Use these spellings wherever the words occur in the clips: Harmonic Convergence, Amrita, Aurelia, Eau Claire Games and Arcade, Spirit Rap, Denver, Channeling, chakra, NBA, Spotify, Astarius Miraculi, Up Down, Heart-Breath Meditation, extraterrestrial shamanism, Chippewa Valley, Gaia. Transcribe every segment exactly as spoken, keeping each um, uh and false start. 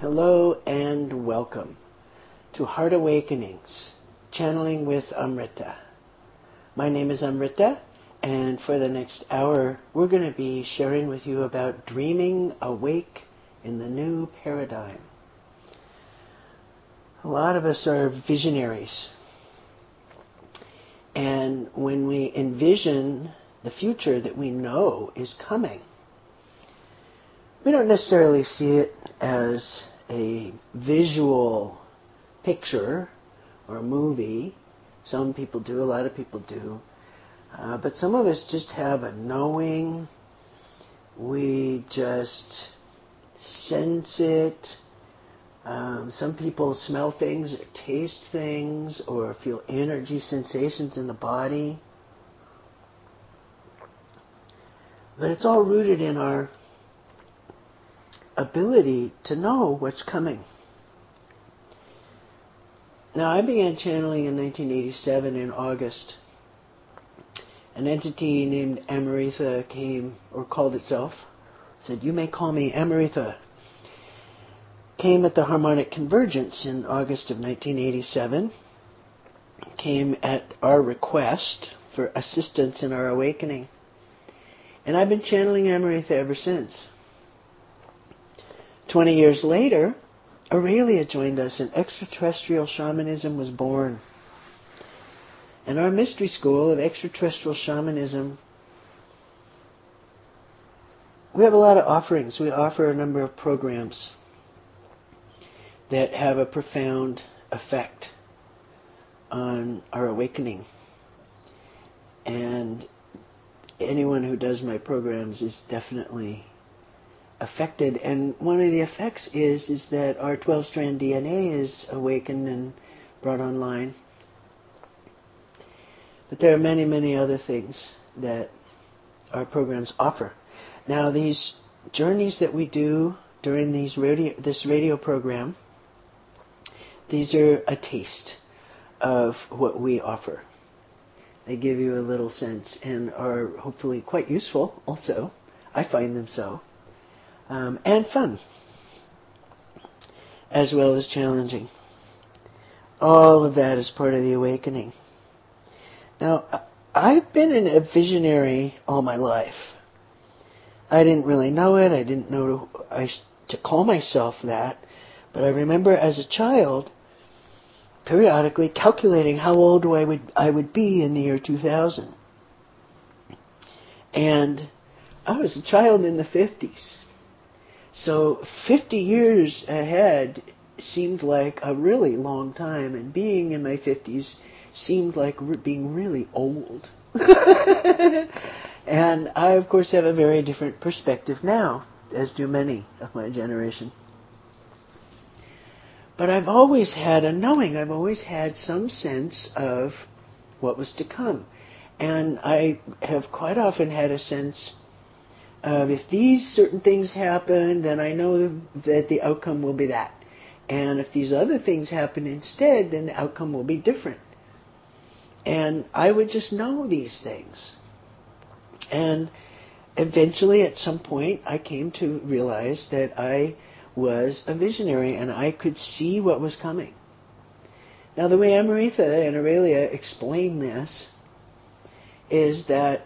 Hello and welcome to Heart Awakenings, Channeling with Amrita. My name is Amrita, and for the next hour, we're going to be sharing with you about dreaming awake in the new paradigm. A lot of us are visionaries, and when we envision the future that we know is coming, we don't necessarily see it as a visual picture or a movie. Some people do, a lot of people do. Uh, but some of us just have a knowing. We just sense it. Um, some people smell things or taste things or feel energy sensations in the body. But it's all rooted in our ability to know what's coming. Now, I began channeling in nineteen eighty-seven in August. An entity named Amrita came, or called itself, said, "You may call me Amrita," came at the Harmonic Convergence in August of nineteen eighty-seven, came at our request for assistance in our awakening. And I've been channeling Amrita ever since. Twenty years later, Aurelia joined us and extraterrestrial shamanism was born. And our mystery school of extraterrestrial shamanism, we have a lot of offerings. We offer a number of programs that have a profound effect on our awakening. And anyone who does my programs is definitely affected, and one of the effects is is that our twelve strand D N A is awakened and brought online. But there are many, many other things that our programs offer. Now, these journeys that we do during these radio, this radio program, these are a taste of what we offer. They give you a little sense and are hopefully quite useful also. I find them so. Um, and fun, as well as challenging. All of that is part of the awakening. Now, I've been a visionary all my life. I didn't really know it. I didn't know to, I, to call myself that. But I remember as a child, periodically calculating how old I would, I would be in the year two thousand. And I was a child in the fifties. So fifty years ahead seemed like a really long time, and being in my fifties seemed like re- being really old. And I, of course, have a very different perspective now, as do many of my generation. But I've always had a knowing. I've always had some sense of what was to come. And I have quite often had a sense Uh, if these certain things happen, then I know that the outcome will be that. And if these other things happen instead, then the outcome will be different. And I would just know these things. And eventually, at some point, I came to realize that I was a visionary and I could see what was coming. Now, the way Amrita and Aurelia explain this is that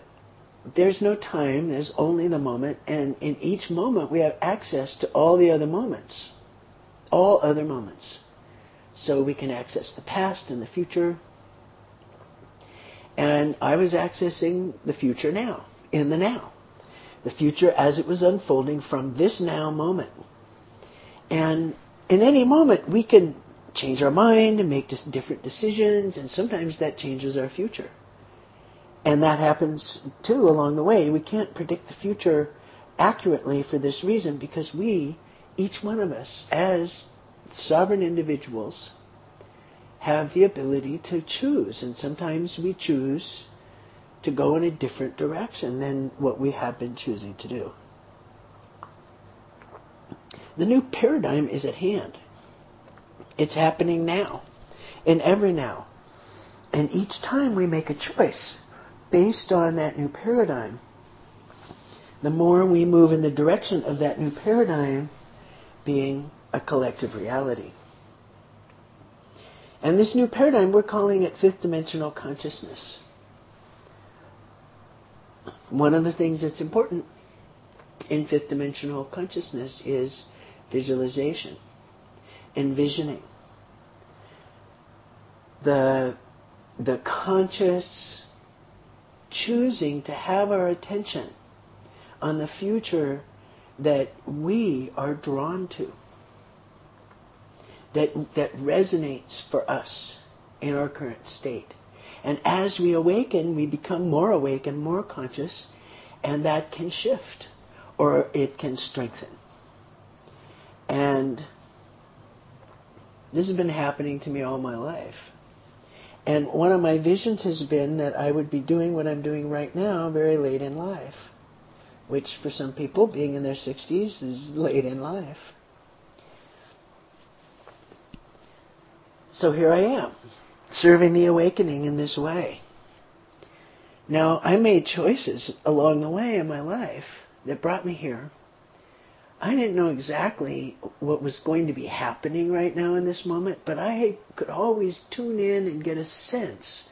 there's no time, there's only the moment, and in each moment we have access to all the other moments, all other moments. So we can access the past and the future. And I was accessing the future now, in the now. The future as it was unfolding from this now moment. And in any moment we can change our mind and make different decisions, and sometimes that changes our future. And that happens, too, along the way. We can't predict the future accurately for this reason, because we, each one of us, as sovereign individuals, have the ability to choose. And sometimes we choose to go in a different direction than what we have been choosing to do. The new paradigm is at hand. It's happening now, in every now. And each time we make a choice based on that new paradigm, the more we move in the direction of that new paradigm being a collective reality. And this new paradigm, we're calling it fifth dimensional consciousness. One of the things that's important in fifth dimensional consciousness is visualization, envisioning. The, the conscious choosing to have our attention on the future that we are drawn to, that, that resonates for us in our current state. And as we awaken, we become more awake and more conscious, and that can shift or it can strengthen. And this has been happening to me all my life. And one of my visions has been that I would be doing what I'm doing right now very late in life, which for some people, being in their sixties, is late in life. So here I am, serving the awakening in this way. Now, I made choices along the way in my life that brought me here. I didn't know exactly what was going to be happening right now in this moment, but I could always tune in and get a sense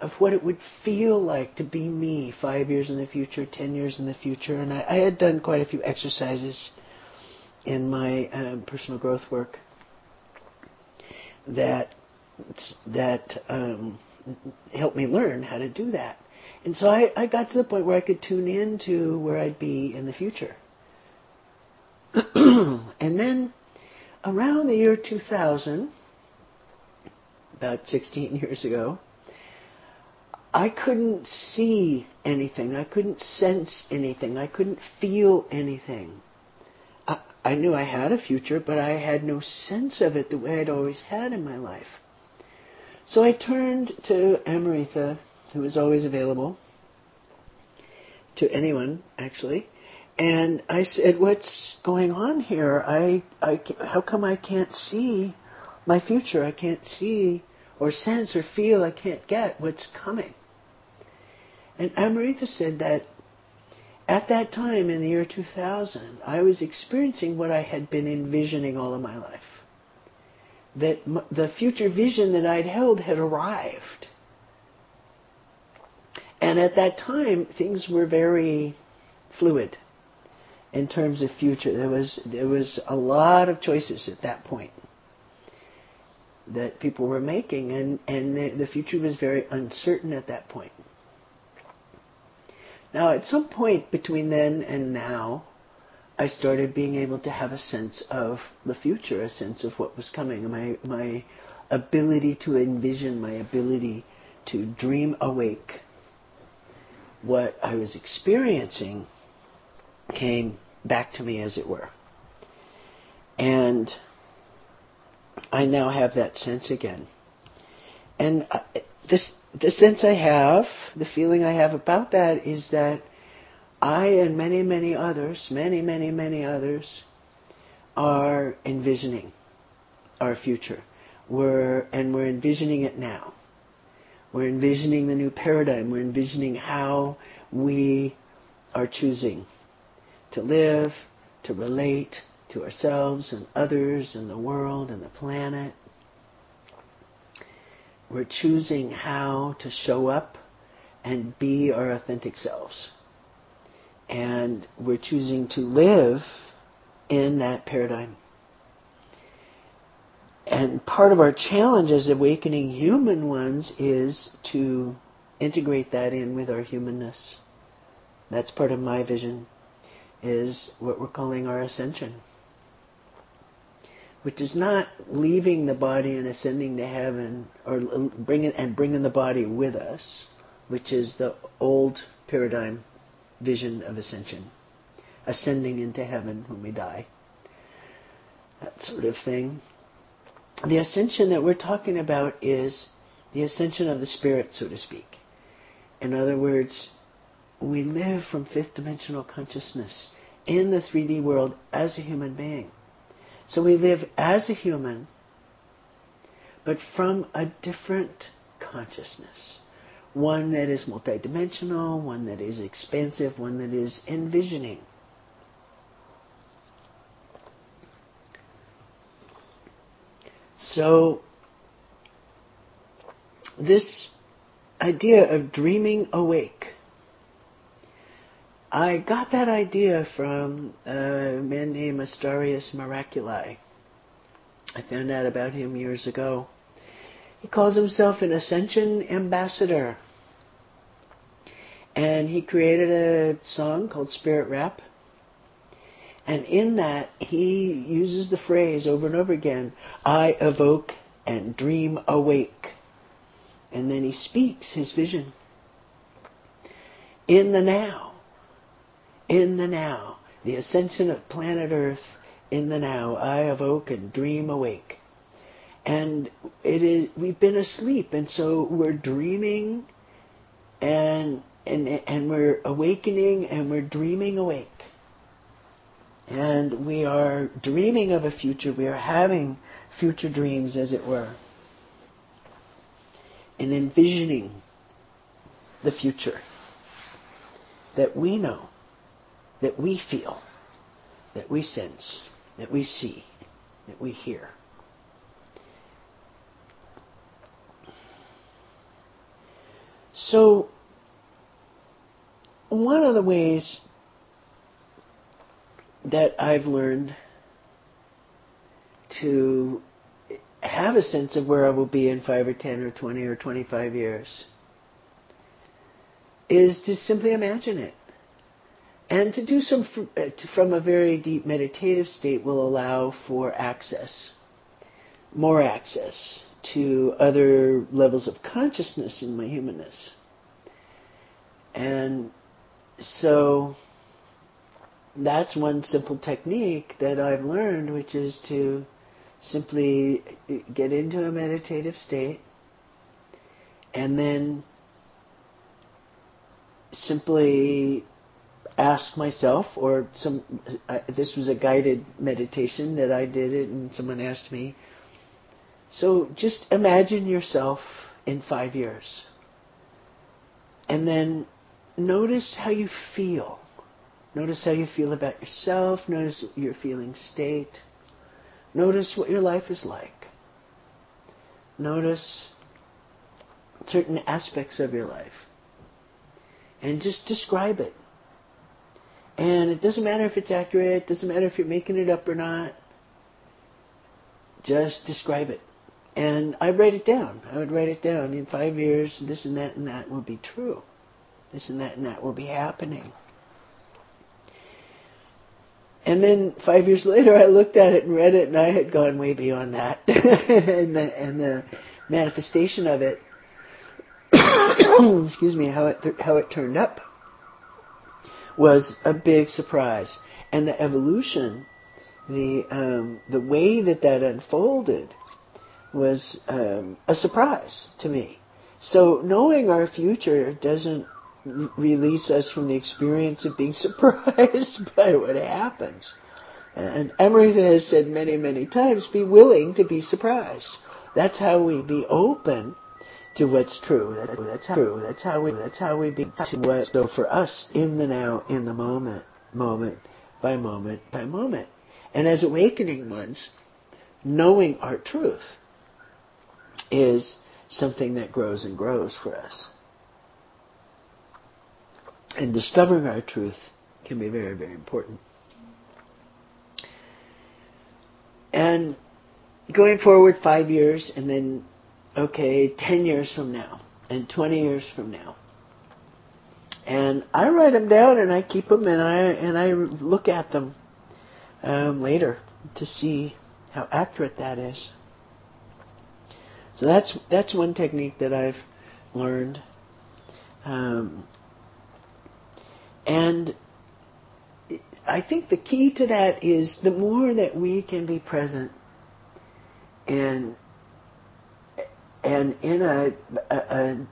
of what it would feel like to be me five years in the future, ten years in the future. And I, I had done quite a few exercises in my um, personal growth work that that um, helped me learn how to do that. And so I, I got to the point where I could tune in to where I'd be in the future. And then around the year two thousand, about sixteen years ago, I couldn't see anything. I couldn't sense anything. I couldn't feel anything. I, I knew I had a future, but I had no sense of it the way I'd always had in my life. So I turned to Amrita, who was always available to anyone, actually. And I said, what's going on here? I, I, how come I can't see my future? I can't see or sense or feel. I can't get what's coming. And Amrita said that at that time in the year two thousand, I was experiencing what I had been envisioning all of my life. That m- the future vision that I'd held had arrived. And at that time, things were very fluid. In terms of future, there was there was a lot of choices at that point that people were making, and, and the, the future was very uncertain at that point. Now, at some point between then and now, I started being able to have a sense of the future, a sense of what was coming, my my ability to envision, my ability to dream awake what I was experiencing came back to me, as it were. And I now have that sense again. And this, the sense I have, the feeling I have about that is that I and many, many others, many, many, many others are envisioning our future. We're, and we're envisioning it now. We're envisioning the new paradigm. We're envisioning how we are choosing to live, to relate to ourselves and others and the world and the planet. We're choosing how to show up and be our authentic selves. And we're choosing to live in that paradigm. And part of our challenge as awakening human ones is to integrate that in with our humanness. That's part of my vision, is what we're calling our ascension, which is not leaving the body and ascending to heaven, or bringing and bringing the body with us, which is the old paradigm vision of ascension, ascending into heaven when we die, that sort of thing. The ascension that we're talking about is the ascension of the spirit, so to speak. In other words, we live from fifth dimensional consciousness in the three D world as a human being. So we live as a human, but from a different consciousness. One that is multidimensional, one that is expansive, one that is envisioning. So this idea of dreaming awake, I got that idea from a man named Astarius Miraculi. I found out about him years ago. He calls himself an ascension ambassador. And he created a song called Spirit Rap. And in that, he uses the phrase over and over again, I evoke and dream awake. And then he speaks his vision. In the now. In the now. The ascension of planet Earth. In the now, I evoke and dream awake. And it is, we've been asleep, and so we're dreaming, and and and we're awakening, and we're dreaming awake. And we are dreaming of a future. We are having future dreams, as it were, and envisioning the future that we know, that we feel, that we sense, that we see, that we hear. So, one of the ways that I've learned to have a sense of where I will be in five or ten or twenty or twenty-five years is to simply imagine it. And to do some from a very deep meditative state will allow for access, more access to other levels of consciousness in my humanness. And so that's one simple technique that I've learned, which is to simply get into a meditative state and then simply ask myself, or some, uh, this was a guided meditation that I did it, and someone asked me, so just imagine yourself in five years. And then notice how you feel. Notice how you feel about yourself. Notice your feeling state. Notice what your life is like. Notice certain aspects of your life. And just describe it. And it doesn't matter if it's accurate, it doesn't matter if you're making it up or not. Just describe it. And I write it down. I would write it down. In five years, this and that and that will be true. This and that and that will be happening. And then five years later, I looked at it and read it, and I had gone way beyond that. and, the, and the manifestation of it, excuse me, how it th- how it turned up, was a big surprise. And the evolution, the um, the way that that unfolded was um, a surprise to me. So knowing our future doesn't r- release us from the experience of being surprised by what happens. And Amrita has said many, many times, be willing to be surprised. That's how we be open to what's true. That, that's how, true. That's how we. That's how we be to what's so for us in the now, in the moment, moment by moment by moment. And as awakening ones, knowing our truth is something that grows and grows for us. And discovering our truth can be very, very important. And going forward five years, and then, okay, ten years from now, and twenty years from now. And I write them down, and I keep them, and I, and I look at them um, later to see how accurate that is. So that's that's one technique that I've learned. Um, and I think the key to that is the more that we can be present and And in a, a, a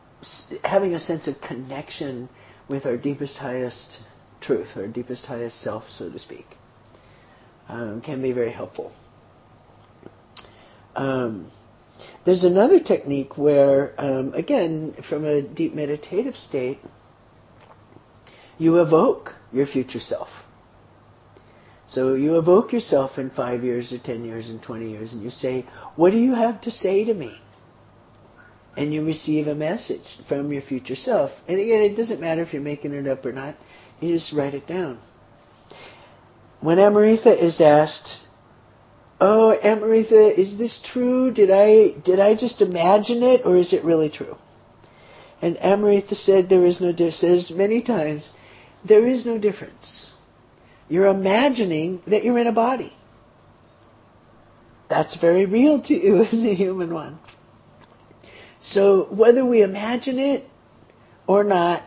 having a sense of connection with our deepest, highest truth, our deepest, highest self, so to speak, um, can be very helpful. Um, there's another technique where, um, again, from a deep meditative state, you evoke your future self. So you evoke yourself in five years or ten years and twenty years, and you say, what do you have to say to me? And you receive a message from your future self. And again, it doesn't matter if you're making it up or not. You just write it down. When Amrita is asked, oh, Amrita, is this true? Did I, did I just imagine it, or is it really true? And Amrita said, there is no difference, says many times, there is no difference. You're imagining that you're in a body. That's very real to you as a human one. So whether we imagine it or not,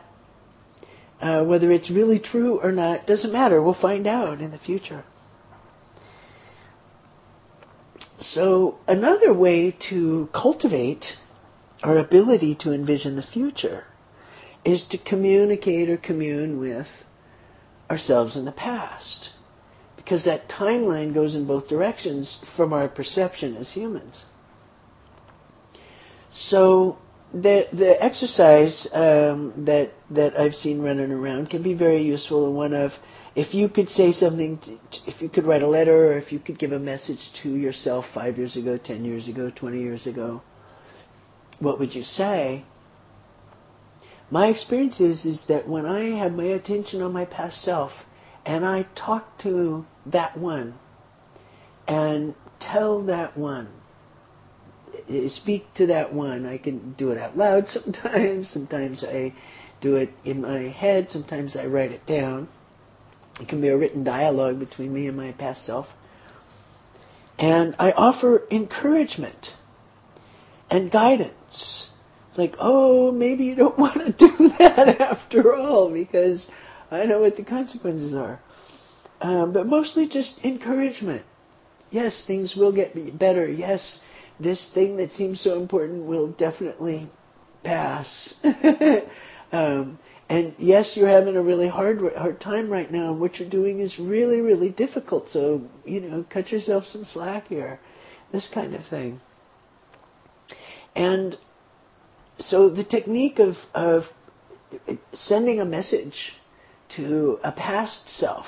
uh, whether it's really true or not, doesn't matter. We'll find out in the future. So another way to cultivate our ability to envision the future is to communicate or commune with ourselves in the past, because that timeline goes in both directions from our perception as humans. So the the exercise um, that that I've seen running around can be very useful. And one of, if you could say something, to, if you could write a letter, or if you could give a message to yourself five years ago, ten years ago, twenty years ago, what would you say? My experience is, is that when I have my attention on my past self and I talk to that one and tell that one, speak to that one, I can do it out loud sometimes, sometimes I do it in my head, sometimes I write it down. It can be a written dialogue between me and my past self. And I offer encouragement and guidance. It's like, oh, maybe you don't want to do that after all, because I know what the consequences are. Um, but mostly just encouragement. Yes, things will get better. Yes, this thing that seems so important will definitely pass. um, and yes, you're having a really hard, hard time right now, and what you're doing is really, really difficult. So, you know, cut yourself some slack here. This kind of thing. And so the technique of, of sending a message to a past self,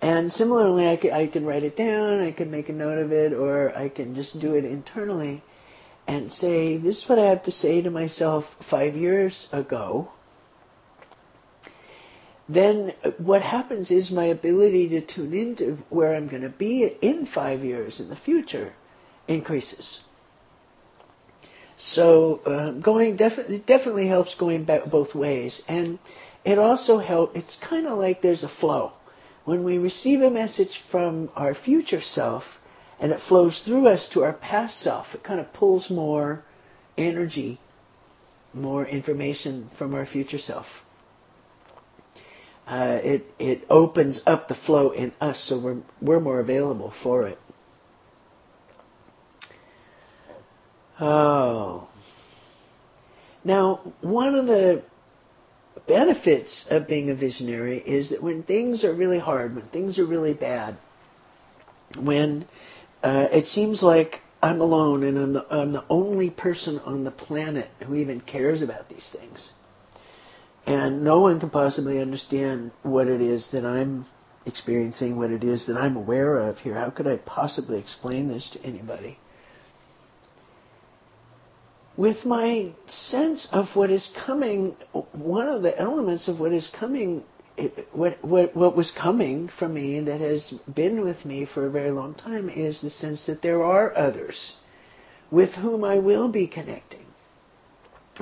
and similarly I can, I can write it down, I can make a note of it, or I can just do it internally and say, this is what I have to say to myself five years ago. Then what happens is my ability to tune into where I'm going to be in five years in the future increases. So um, going definitely definitely helps going back both ways, and it also helps. It's kind of like there's a flow. When we receive a message from our future self, and it flows through us to our past self, it kind of pulls more energy, more information from our future self. Uh, it it opens up the flow in us, so we're we're more available for it. Oh. Now, one of the benefits of being a visionary is that when things are really hard, when things are really bad, when uh, it seems like I'm alone and I'm the, I'm the only person on the planet who even cares about these things, and no one can possibly understand what it is that I'm experiencing, what it is that I'm aware of here. How could I possibly explain this to anybody? With my sense of what is coming, one of the elements of what is coming, what, what what was coming from me that has been with me for a very long time, is the sense that there are others with whom I will be connecting.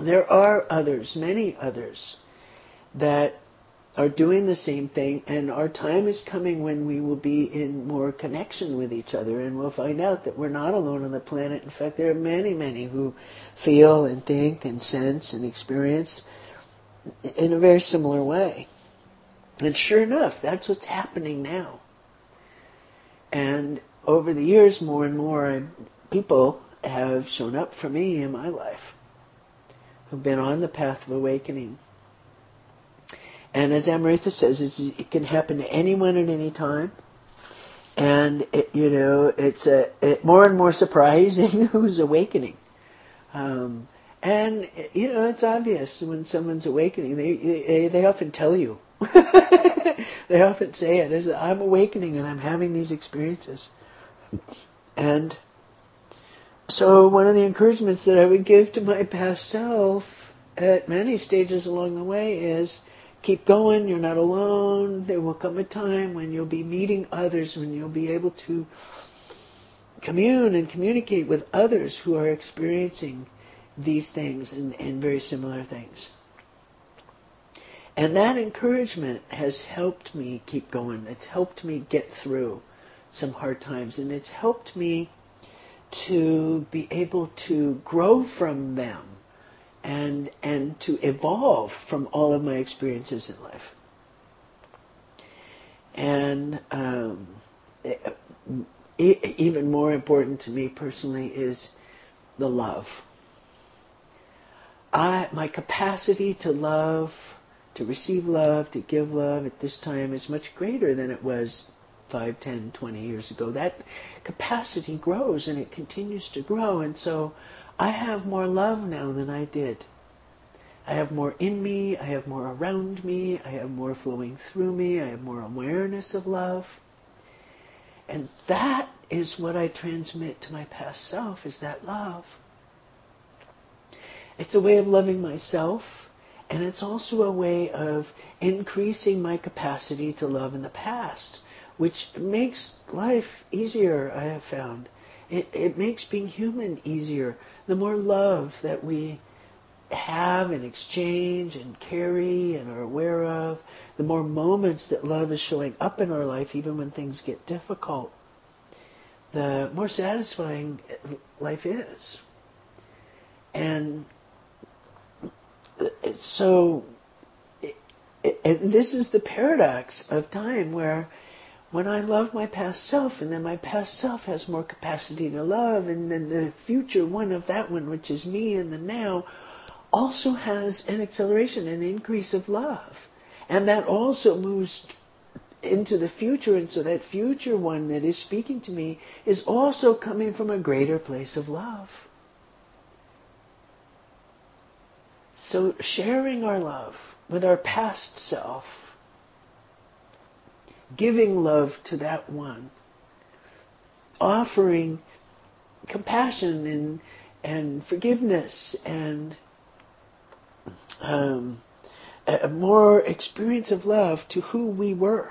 There are others, many others, that are doing the same thing, and our time is coming when we will be in more connection with each other, and we'll find out that we're not alone on the planet. In fact, there are many, many who feel and think and sense and experience in a very similar way. And sure enough, that's what's happening now. And over the years, more and more people have shown up for me in my life who've been on the path of awakening. And as Amrita says, it's, it can happen to anyone at any time. And, it, you know, it's a, it, more and more surprising who's awakening. Um, and, you know, it's obvious when someone's awakening. They, they, they often tell you. They often say it, is I'm awakening and I'm having these experiences. And so one of the encouragements that I would give to my past self at many stages along the way is, keep going, you're not alone. There will come a time when you'll be meeting others, when you'll be able to commune and communicate with others who are experiencing these things and, and very similar things. And that encouragement has helped me keep going. It's helped me get through some hard times, and it's helped me to be able to grow from them and and to evolve from all of my experiences in life. And um, it, it, even more important to me personally is the love. I, my capacity to love, to receive love, to give love at this time is much greater than it was five, ten, twenty years ago. That capacity grows and it continues to grow. And so I have more love now than I did. I have more in me, I have more around me, I have more flowing through me, I have more awareness of love. And that is what I transmit to my past self, is that love. It's a way of loving myself, and it's also a way of increasing my capacity to love in the past, which makes life easier, I have found. It, it makes being human easier. The more love that we have and exchange and carry and are aware of, the more moments that love is showing up in our life, even when things get difficult, the more satisfying life is. And so, it, it, and this is the paradox of time, where when I love my past self, and then my past self has more capacity to love, and then the future one of that one, which is me in the now, also has an acceleration, an increase of love. And that also moves into the future, and so that future one that is speaking to me is also coming from a greater place of love. So sharing our love with our past self, giving love to that one, offering compassion and and forgiveness and um, a more experience of love to who we were,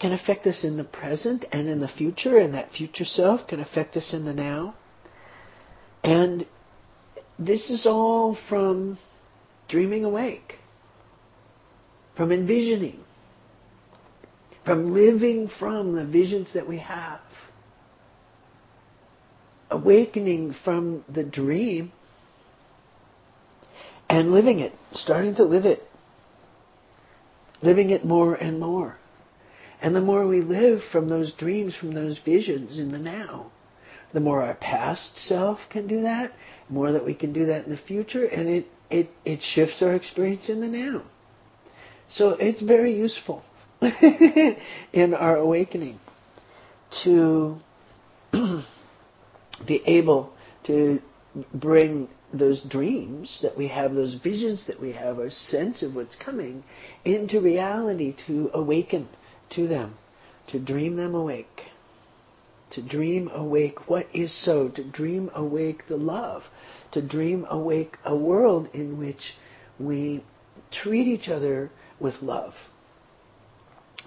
can affect us in the present and in the future, and that future self can affect us in the now. And this is all from dreaming awake, from envisioning, from living from the visions that we have, awakening from the dream and living it, starting to live it, living it more and more. And the more we live from those dreams, from those visions in the now, the more our past self can do that, the more that we can do that in the future, and it, it, it shifts our experience in the now. So it's very useful in our awakening to be able to bring those dreams that we have, those visions that we have, our sense of what's coming into reality, to awaken to them, to dream them awake, to dream awake what is so, to dream awake the love, to dream awake a world in which we treat each other with love.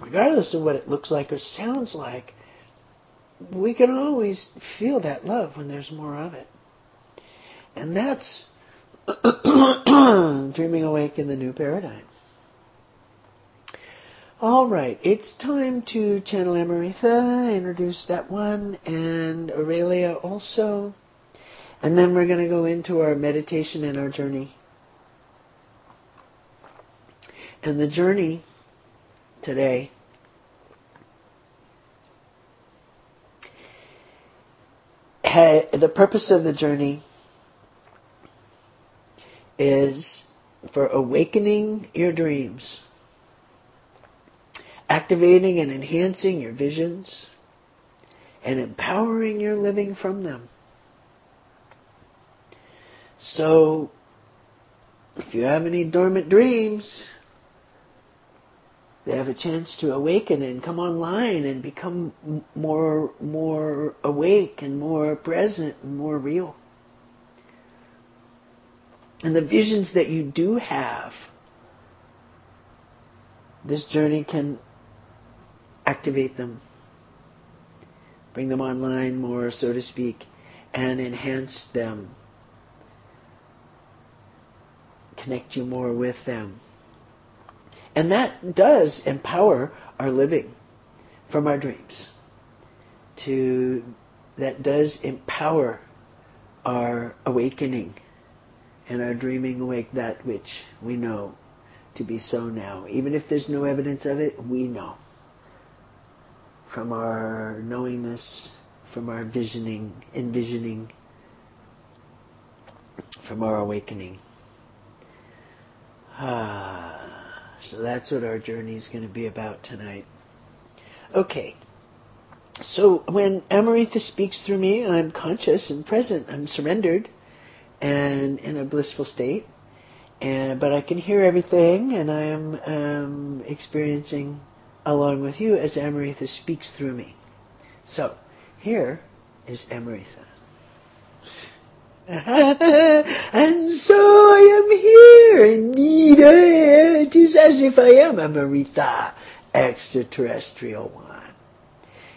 Regardless of what it looks like or sounds like, we can always feel that love when there's more of it. And that's dreaming awake in the new paradigm. All right, it's time to channel Amrita, introduce that one, and Aurelia also. And then we're going to go into our meditation and our journey. And the journey today hey, the purpose of the journey is for awakening your dreams, activating and enhancing your visions, and empowering your living from them. So if you have any dormant dreams, They have a chance to awaken and come online and become more more awake and more present and more real. And the visions that you do have, this journey can activate them, bring them online more, so to speak, and enhance them, connect you more with them. And that does empower our living from our dreams. To that does empower our awakening and our dreaming awake that which we know to be so now. Even if there's no evidence of it, we know. From our knowingness, from our visioning, envisioning, from our awakening. Ah. So that's what our journey is going to be about tonight. Okay. So when Amrita speaks through me, I'm conscious and present. I'm surrendered and in a blissful state. And, but I can hear everything, and I am um, experiencing along with you as Amrita speaks through me. So here is Amrita. And so I am here, indeed I am. It is as if I am Amrita, extraterrestrial one.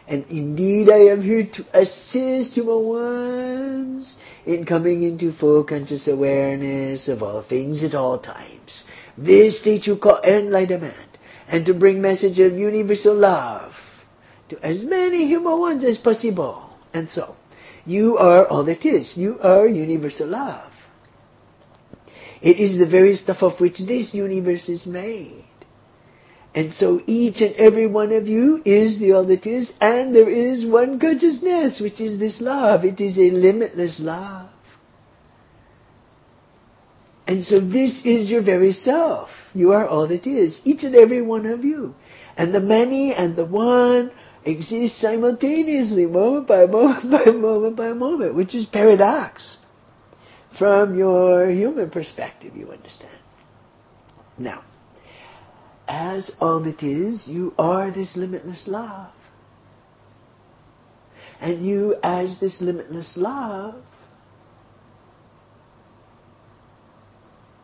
And indeed I am here to assist human ones in coming into full conscious awareness of all things at all times. This state you call enlightenment, and to bring message of universal love to as many human ones as possible. And so, you are all that is. You are universal love. It is the very stuff of which this universe is made. And so each and every one of you is the all that is, and there is one consciousness, which is this love. It is a limitless love. And so this is your very self. You are all that is, each and every one of you. And the many and the one exists simultaneously, moment by moment by moment by moment, which is paradox from your human perspective, you understand. Now, as all that is, you are this limitless love. And you, as this limitless love,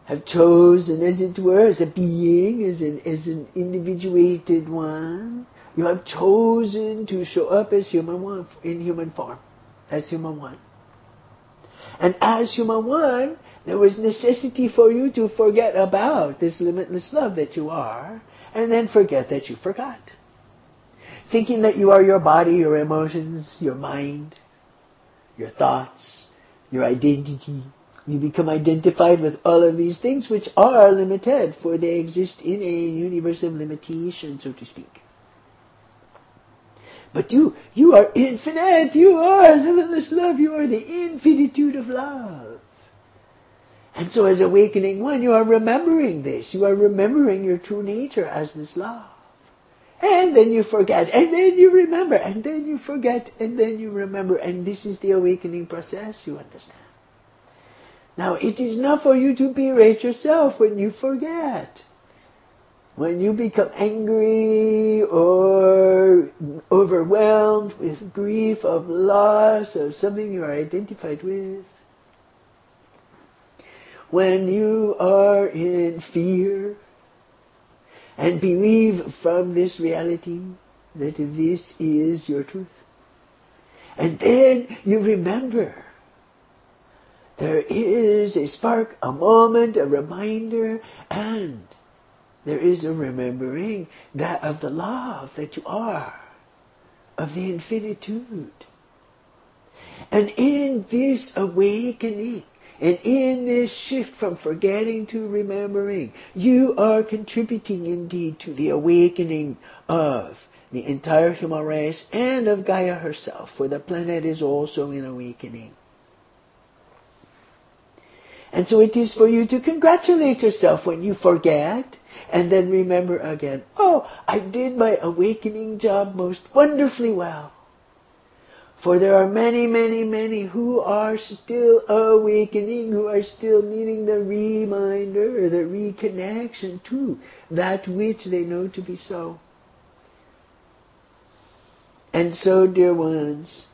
have chosen, as it were, as a being, as an, as an individuated one, you have chosen to show up as human one, in human form, as human one. And as human one, there was necessity for you to forget about this limitless love that you are, and then forget that you forgot. Thinking that you are your body, your emotions, your mind, your thoughts, your identity. You become identified with all of these things which are limited, for they exist in a universe of limitation, so to speak. But you, you are infinite. You are limitless love. You are the infinitude of love. And so as awakening one, you are remembering this. You are remembering your true nature as this love. And then you forget. And then you remember. And then you forget. And then you remember. And this is the awakening process, you understand. Now, it is not for you to berate yourself when you forget. When you become angry or overwhelmed with grief of loss of something you are identified with, when you are in fear and believe from this reality that this is your truth, and then you remember. There is a spark, a moment, a reminder, and there is a remembering that of the love that you are, of the infinitude. And in this awakening, and in this shift from forgetting to remembering, you are contributing indeed to the awakening of the entire human race and of Gaia herself, for the planet is also in awakening. And so it is for you to congratulate yourself when you forget, and then remember again, oh, I did my awakening job most wonderfully well. For there are many, many, many who are still awakening, who are still needing the reminder, the reconnection to that which they know to be so. And so, dear ones,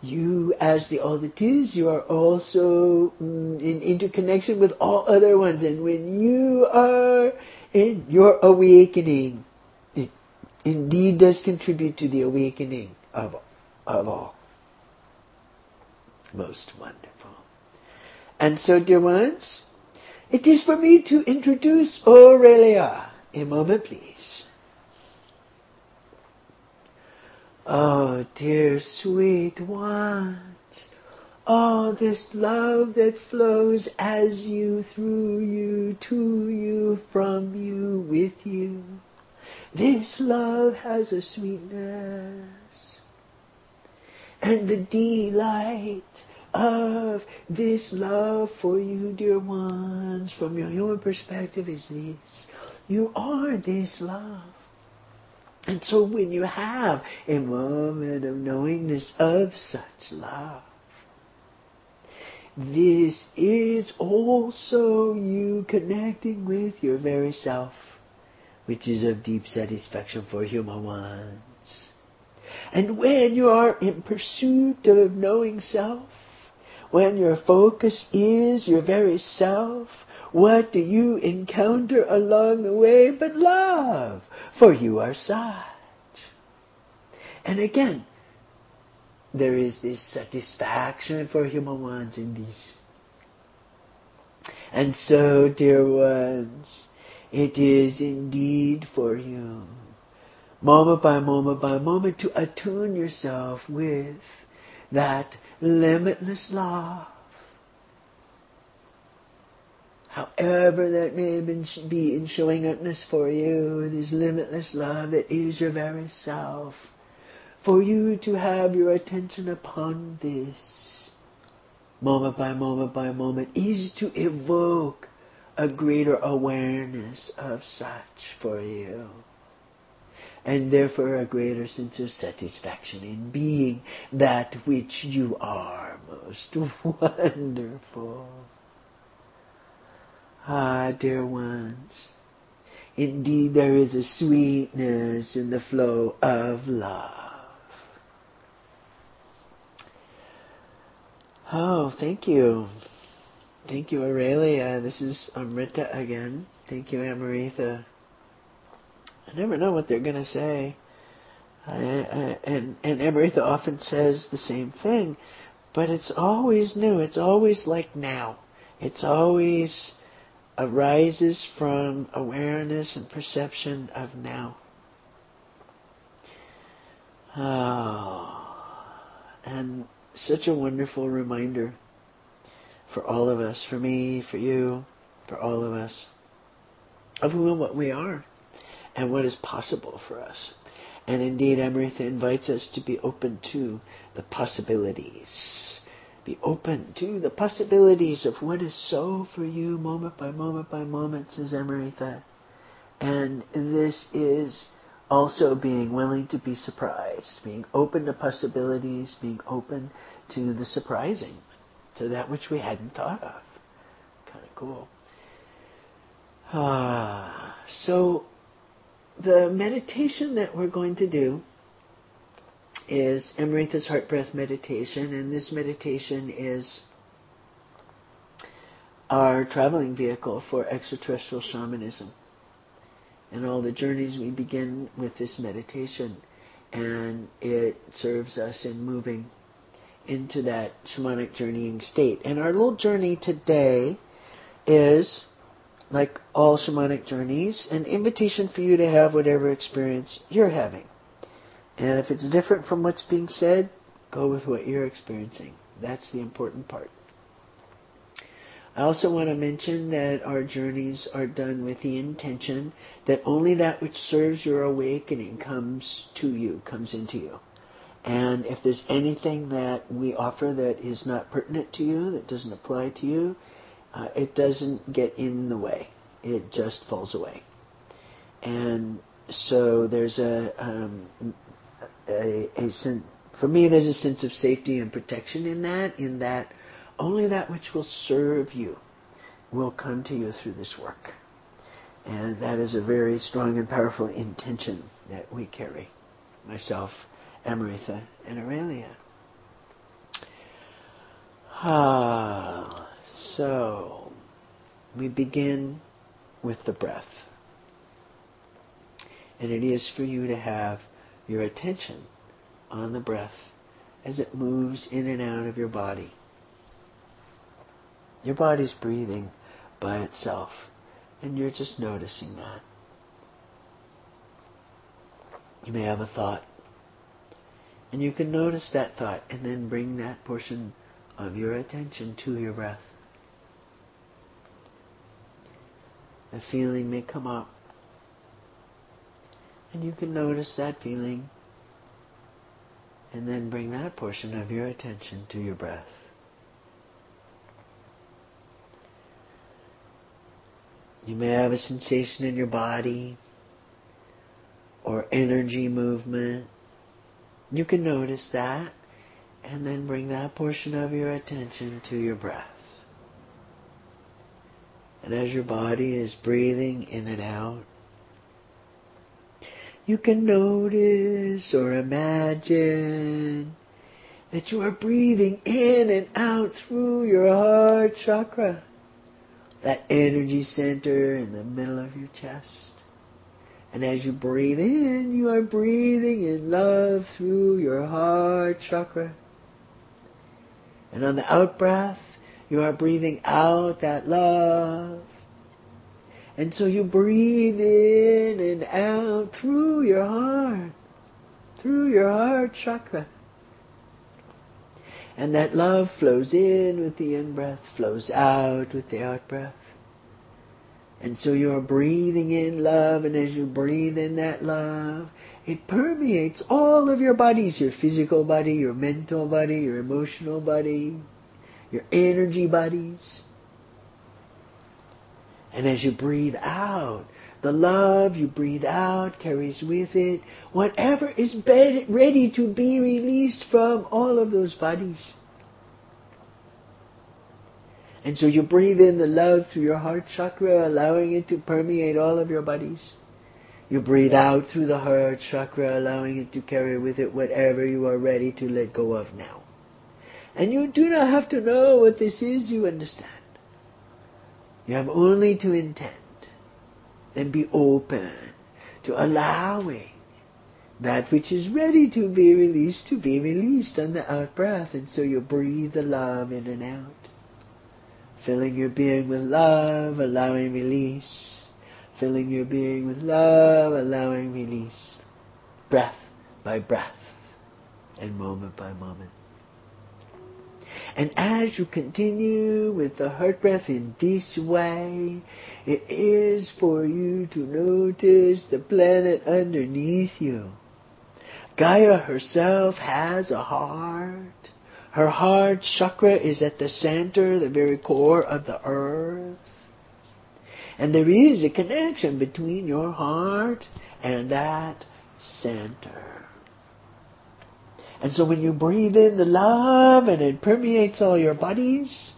you, as the All That Is, you are also mm, in interconnection with all other ones. And when you are in your awakening, it indeed does contribute to the awakening of, of all. Most wonderful. And so, dear ones, it is for me to introduce Aurelia. A moment, please. Oh, dear sweet ones, all this love that flows as you, through you, to you, from you, with you. This love has a sweetness. And the delight of this love for you, dear ones, from your human perspective is this. You are this love. And so when you have a moment of knowingness of such love, this is also you connecting with your very self, which is of deep satisfaction for human ones. And when you are in pursuit of knowing self, when your focus is your very self, what do you encounter along the way but love? For you are such. And again, there is this satisfaction for human ones in these. And so, dear ones, it is indeed for you, moment by moment by moment, to attune yourself with that limitless love. However that may be in showing upness for you, this limitless love that is your very self, for you to have your attention upon this, moment by moment by moment, is to evoke a greater awareness of such for you. And therefore a greater sense of satisfaction in being that which you are. Most wonderful. Ah, dear ones, indeed there is a sweetness in the flow of love. Oh, thank you. Thank you, Aurelia. This is Amrita again. Thank you, Amrita. I never know what they're going to say. I, I, and, and Amrita often says the same thing, but it's always new. It's always like now. It's always arises from awareness and perception of now. Oh, and such a wonderful reminder for all of us, for me, for you, for all of us, of who and what we are, and what is possible for us. And indeed, Amrita invites us to be open to the possibilities. Be open to the possibilities of what is so for you, moment by moment by moment, says Amrita. And this is also being willing to be surprised, being open to possibilities, being open to the surprising, to that which we hadn't thought of. Kind of cool. Ah, so... the meditation that we're going to do is Amrita's Heart-Breath Meditation, and this meditation is our traveling vehicle for extraterrestrial shamanism. And all the journeys we begin with this meditation, and it serves us in moving into that shamanic journeying state. And our little journey today is, like all shamanic journeys, an invitation for you to have whatever experience you're having. And if it's different from what's being said, go with what you're experiencing. That's the important part. I also want to mention that our journeys are done with the intention that only that which serves your awakening comes to you, comes into you. And if there's anything that we offer that is not pertinent to you, that doesn't apply to you, Uh, it doesn't get in the way. It just falls away. And so there's a, um, a, a For me, there's a sense of safety and protection in that, in that only that which will serve you will come to you through this work. And that is a very strong and powerful intention that we carry, myself, Amrita, and Aurelia. Ah, so we begin with the breath. And it is for you to have your attention on the breath as it moves in and out of your body. Your body's breathing by itself, and you're just noticing that. You may have a thought, and you can notice that thought, and then bring that portion of your attention to your breath. A feeling may come up, and you can notice that feeling, and then bring that portion of your attention to your breath. You may have a sensation in your body or energy movement. You can notice that, and then bring that portion of your attention to your breath. And as your body is breathing in and out, you can notice or imagine that you are breathing in and out through your heart chakra, that energy center in the middle of your chest. And as you breathe in, you are breathing in love through your heart chakra. And on the out breath, you are breathing out that love. And so you breathe in and out through your heart, through your heart chakra. And that love flows in with the in-breath, flows out with the out-breath. And so you are breathing in love, and as you breathe in that love, it permeates all of your bodies, your physical body, your mental body, your emotional body, your energy bodies. And as you breathe out, the love you breathe out carries with it whatever is ready to be released from all of those bodies. And so you breathe in the love through your heart chakra, allowing it to permeate all of your bodies. You breathe out through the heart chakra, allowing it to carry with it whatever you are ready to let go of now. And you do not have to know what this is, you understand. You have only to intend and be open to allowing that which is ready to be released to be released on the out-breath. And so you breathe the love in and out, filling your being with love, allowing release, filling your being with love, allowing release, breath by breath and moment by moment. And as you continue with the heart breath in this way, it is for you to notice the planet underneath you. Gaia herself has a heart. Her heart chakra is at the center, the very core of the earth. And there is a connection between your heart and that center. And so when you breathe in the love and it permeates all your bodies,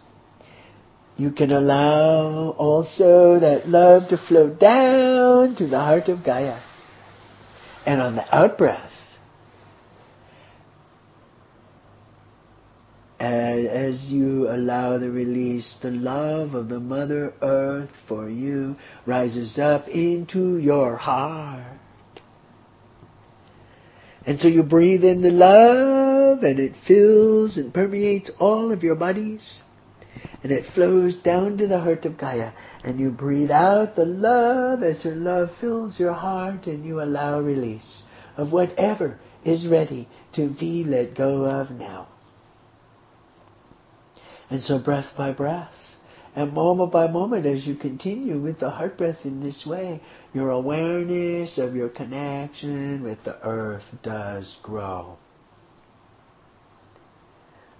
you can allow also that love to flow down to the heart of Gaia. And on the out-breath, as you allow the release, the love of the Mother Earth for you rises up into your heart. And so you breathe in the love, and it fills and permeates all of your bodies, and it flows down to the heart of Gaia. And you breathe out the love as her love fills your heart, and you allow release of whatever is ready to be let go of now. And so breath by breath, and moment by moment, as you continue with the heart breath in this way, your awareness of your connection with the earth does grow.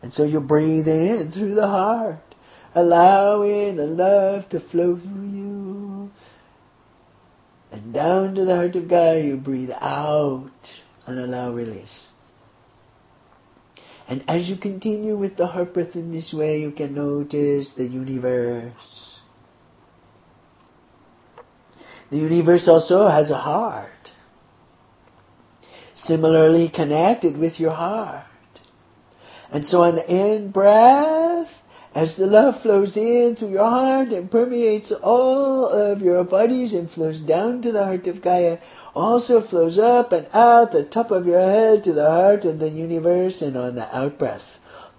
And so you breathe in through the heart, allowing the love to flow through you. And down to the heart of God, you breathe out and allow release. And as you continue with the heart breath in this way, you can notice the universe. The universe also has a heart. Similarly connected with your heart. And so on the in-breath, as the love flows in through your heart and permeates all of your bodies and flows down to the heart of Gaia, also flows up and out the top of your head to the heart of the universe, and on the out-breath,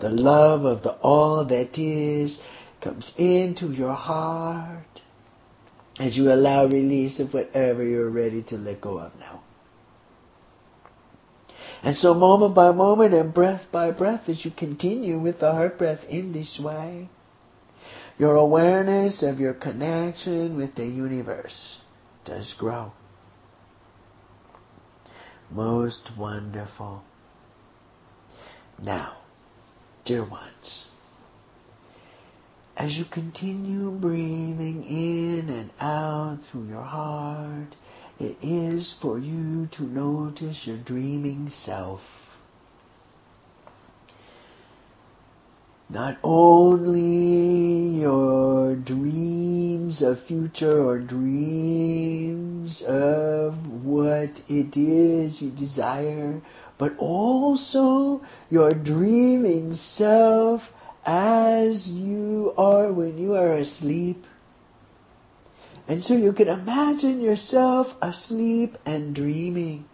the love of the all that is comes into your heart as you allow release of whatever you're ready to let go of now. And so moment by moment and breath by breath, as you continue with the heart breath in this way, your awareness of your connection with the universe does grow. Most wonderful. Now, dear ones, as you continue breathing in and out through your heart, it is for you to notice your dreaming self. Not only your dreams of future or dreams of what it is you desire, but also your dreaming self as you are when you are asleep. And so you can imagine yourself asleep and dreaming.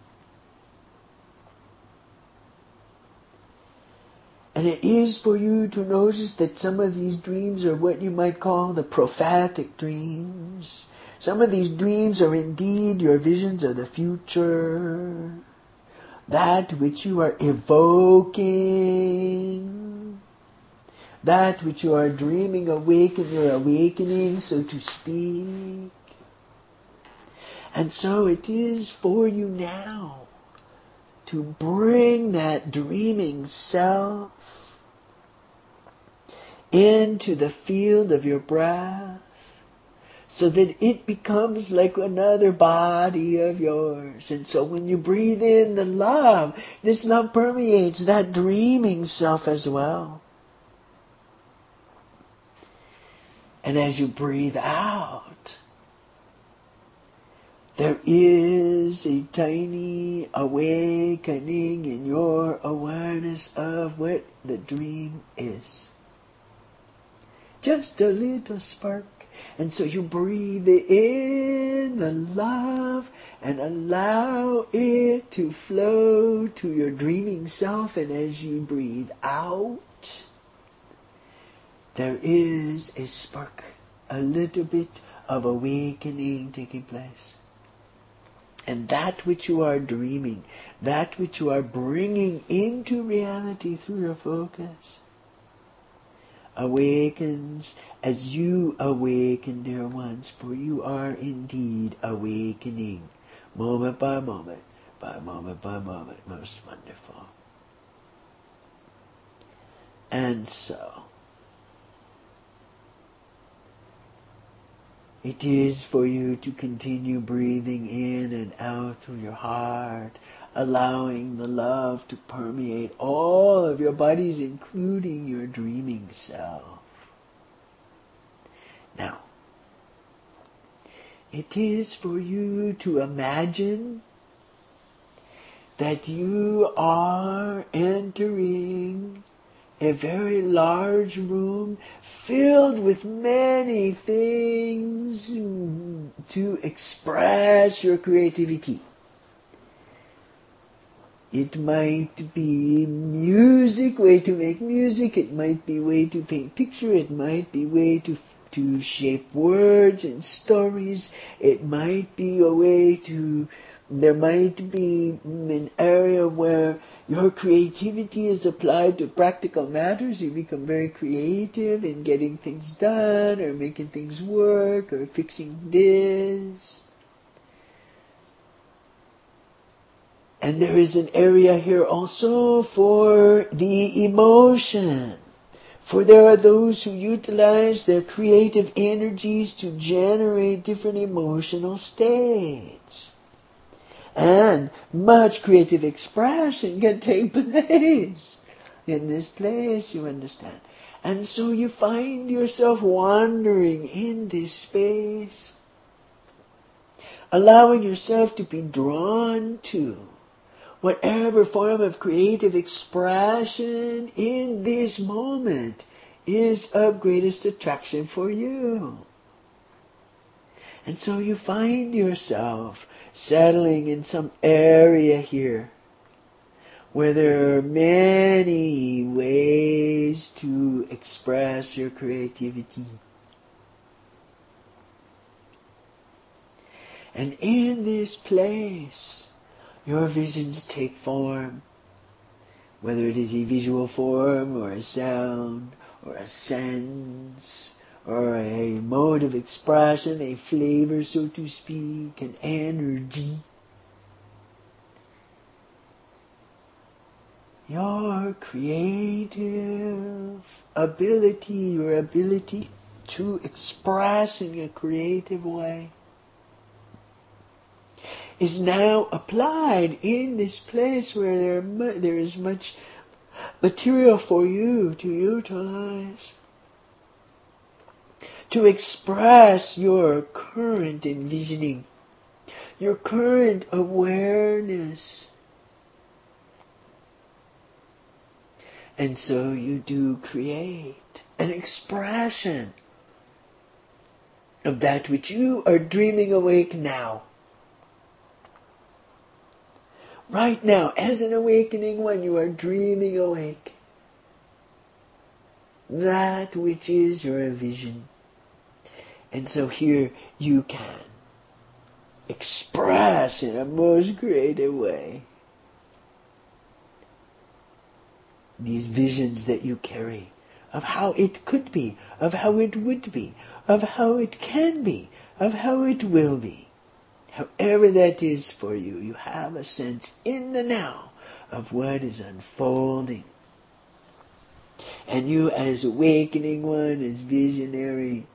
And it is for you to notice that some of these dreams are what you might call the prophetic dreams. Some of these dreams are indeed your visions of the future, that which you are evoking, that which you are dreaming awake in your awakening, so to speak. And so it is for you now to bring that dreaming self into the field of your breath so that it becomes like another body of yours. And so when you breathe in the love, this love permeates that dreaming self as well. And as you breathe out, there is a tiny awakening in your awareness of what the dream is. Just a little spark. And so you breathe in the love and allow it to flow to your dreaming self. And as you breathe out, there is a spark, a little bit of awakening taking place. And that which you are dreaming, that which you are bringing into reality through your focus, awakens as you awaken, dear ones, for you are indeed awakening, moment by moment, by moment by moment, most wonderful. And so, it is for you to continue breathing in and out through your heart, allowing the love to permeate all of your bodies, including your dreaming self. Now, it is for you to imagine that you are entering a very large room filled with many things to express your creativity. It might be music, way to make music. It might be way to paint picture. It might be way to to shape words and stories. It might be a way to... There might be an area where your creativity is applied to practical matters. You become very creative in getting things done or making things work or fixing this. And there is an area here also for the emotion. For there are those who utilize their creative energies to generate different emotional states. And much creative expression can take place in this place, you understand. And so you find yourself wandering in this space, allowing yourself to be drawn to whatever form of creative expression in this moment is of greatest attraction for you. And so you find yourself settling in some area here where there are many ways to express your creativity. And in this place, your visions take form, whether it is a visual form or a sound or a sense or a mode of expression, a flavor, so to speak, an energy. Your creative ability, your ability to express in a creative way, is now applied in this place where there, mu- there is much material for you to utilize, to express your current envisioning, your current awareness. And so you do create an expression of that which you are dreaming awake now. Right now, as an awakening one, you are dreaming awake that which is your vision. And so here you can express in a most creative way these visions that you carry of how it could be, of how it would be, of how it can be, of how it will be. However that is for you, you have a sense in the now of what is unfolding. And you as awakening one, as visionary,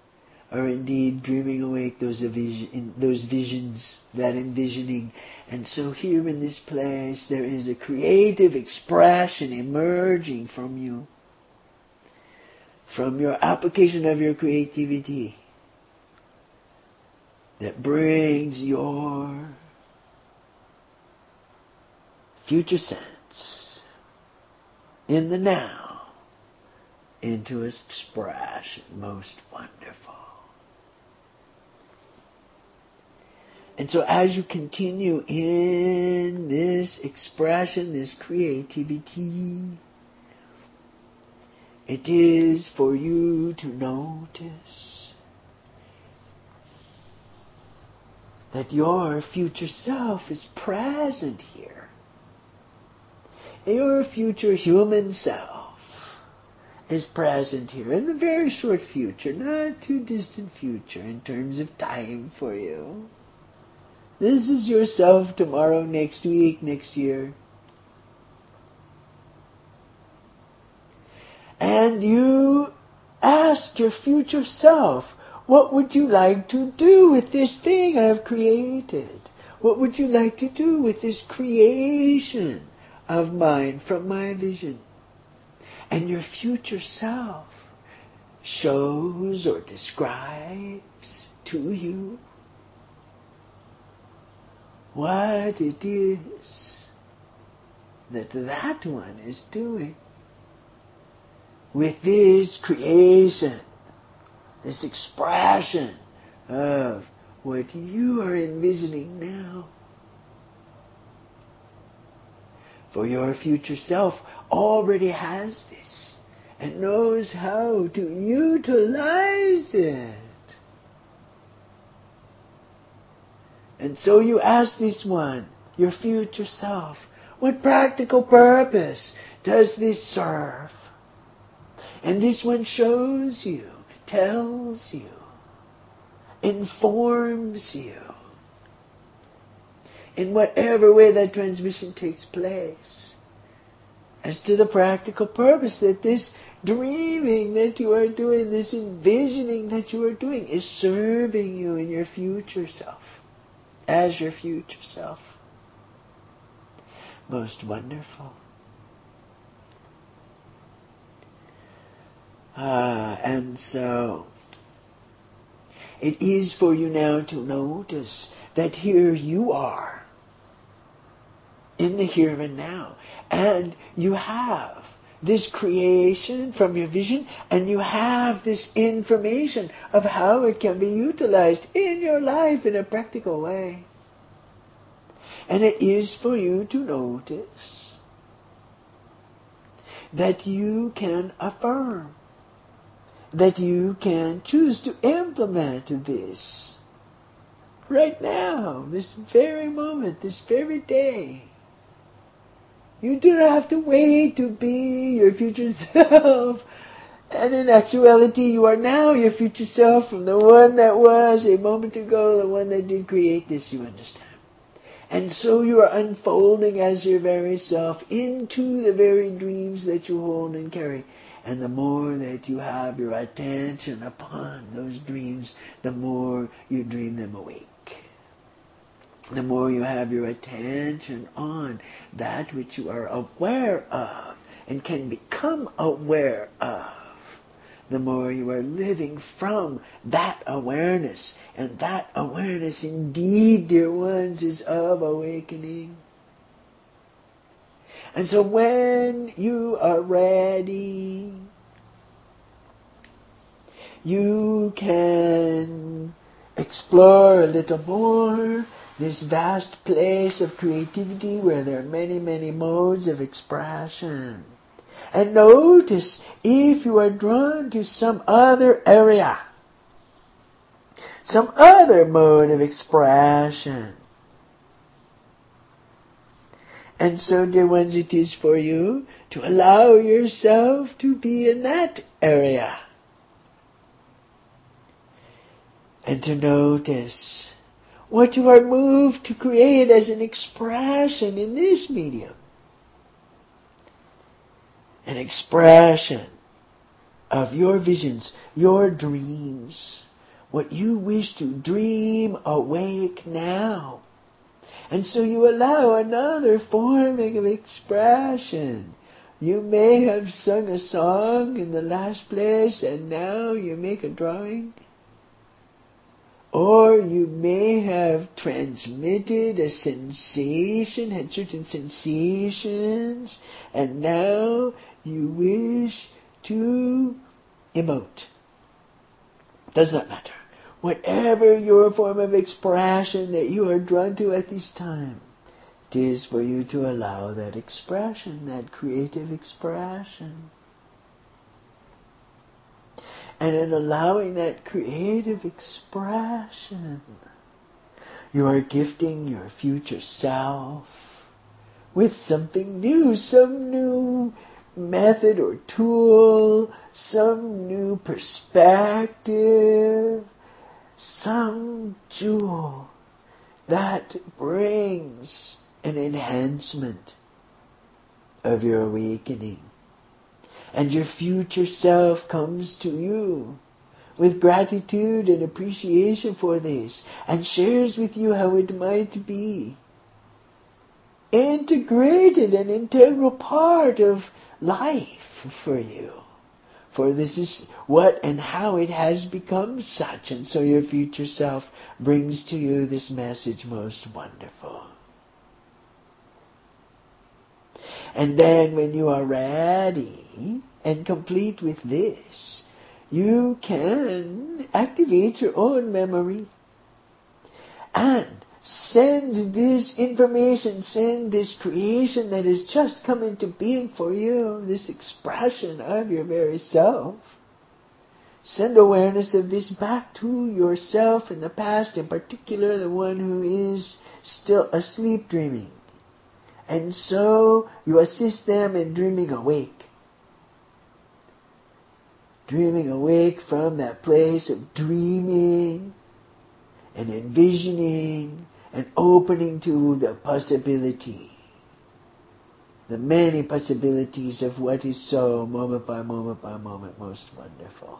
are indeed dreaming awake those vision, those visions, that envisioning. And so here in this place, there is a creative expression emerging from you, from your application of your creativity, that brings your future sense in the now into its expression. Most wonderful. And so as you continue in this expression, this creativity, it is for you to notice that your future self is present here. Your future human self is present here in the very short future, not too distant future in terms of time for you. This is yourself tomorrow, next week, next year. And you ask your future self, what would you like to do with this thing I have created? What would you like to do with this creation of mine from my vision? And your future self shows or describes to you what it is that that one is doing with this creation, this expression of what you are envisioning now. For your future self already has this and knows how to utilize it. And so you ask this one, your future self, what practical purpose does this serve? And this one shows you, tells you, informs you, in whatever way that transmission takes place, as to the practical purpose that this dreaming that you are doing, this envisioning that you are doing, is serving you in your future self, as your future self. Most wonderful. Uh, and so it is for you now to notice that here you are in the here and now, and you have this creation from your vision, and you have this information of how it can be utilized in your life in a practical way. And it is for you to notice that you can affirm, that you can choose to implement this right now, this very moment, this very day. You do not have to wait to be your future self. And in actuality, you are now your future self from the one that was a moment ago, the one that did create this, you understand. And so you are unfolding as your very self into the very dreams that you hold and carry. And the more that you have your attention upon those dreams, the more you dream them awake. The more you have your attention on that which you are aware of and can become aware of, the more you are living from that awareness. And that awareness indeed, dear ones, is of awakening. And so when you are ready, you can explore a little more this vast place of creativity where there are many, many modes of expression. And notice if you are drawn to some other area, some other mode of expression. And so, dear ones, it is for you to allow yourself to be in that area. And to notice what you are moved to create as an expression in this medium. An expression of your visions, your dreams, what you wish to dream awake now. And so you allow another forming of expression. You may have sung a song in the last place and now you make a drawing. Or you may have transmitted a sensation, had certain sensations, and now you wish to emote. Does not matter. Whatever your form of expression that you are drawn to at this time, it is for you to allow that expression, that creative expression. And in allowing that creative expression, you are gifting your future self with something new, some new method or tool, some new perspective, some jewel that brings an enhancement of your awakening. And your future self comes to you with gratitude and appreciation for this and shares with you how it might be integrated, an integral part of life for you. For this is what and how it has become such. And so your future self brings to you this message most wonderful. And then when you are ready and complete with this, you can activate your own memory and send this information, send this creation that has just come into being for you, this expression of your very self. Send awareness of this back to yourself in the past, in particular the one who is still asleep dreaming. And so you assist them in dreaming awake. Dreaming awake from that place of dreaming and envisioning and opening to the possibility, the many possibilities of what is so moment by moment by moment most wonderful.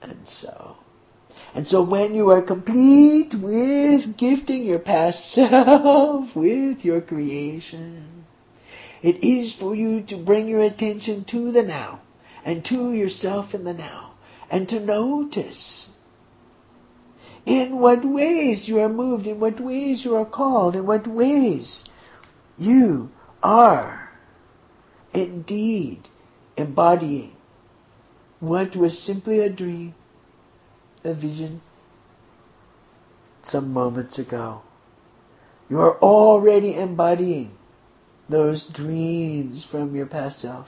And so... And so when you are complete with gifting your past self with your creation, it is for you to bring your attention to the now and to yourself in the now, and to notice in what ways you are moved, in what ways you are called, in what ways you are indeed embodying what was simply a dream, a vision some moments ago. You are already embodying those dreams from your past self.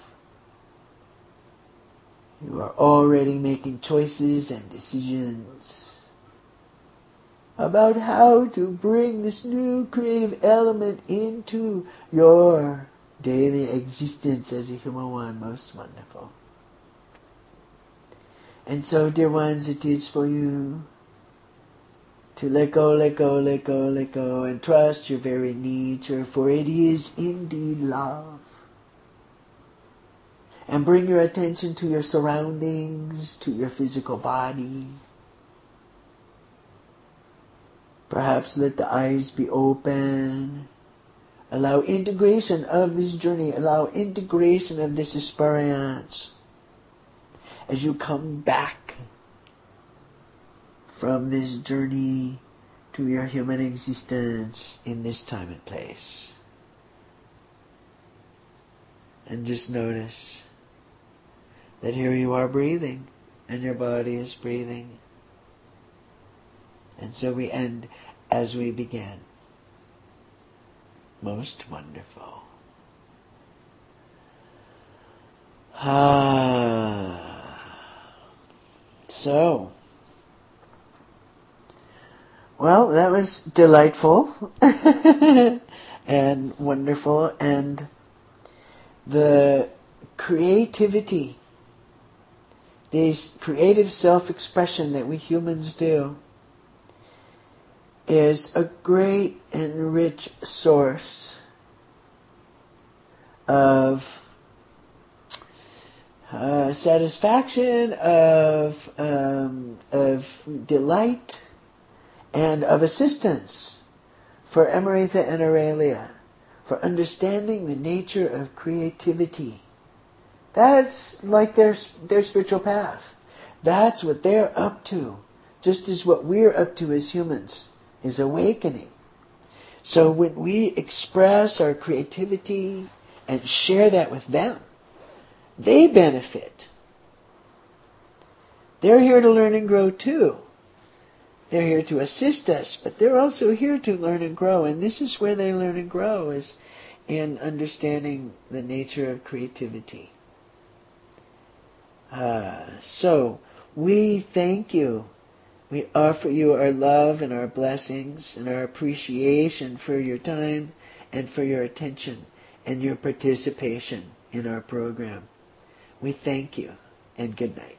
You are already making choices and decisions about how to bring this new creative element into your daily existence as a human one. Most wonderful. And so, dear ones, it is for you to let go, let go, let go, let go, and trust your very nature, for it is indeed love. And bring your attention to your surroundings, to your physical body. Perhaps let the eyes be open. Allow integration of this journey. Allow integration of this experience. As you come back from this journey to your human existence in this time and place. And just notice that here you are breathing, and your body is breathing. And so we end as we began. Most wonderful. Ah. So. Well, that was delightful and wonderful, and the creativity, the creative self-expression that we humans do is a great and rich source of uh, satisfaction, of um, of delight, and of assistance for Amrita and Aurelia, for understanding the nature of creativity. That's like their their spiritual path. That's what they're up to, just as what we're up to as humans is awakening. So when we express our creativity and share that with them, they benefit. They're here to learn and grow too. They're here to assist us, but they're also here to learn and grow. And this is where they learn and grow, is in understanding the nature of creativity. Uh, so, we thank you. We offer you our love and our blessings and our appreciation for your time and for your attention and your participation in our program. We thank you, and good night.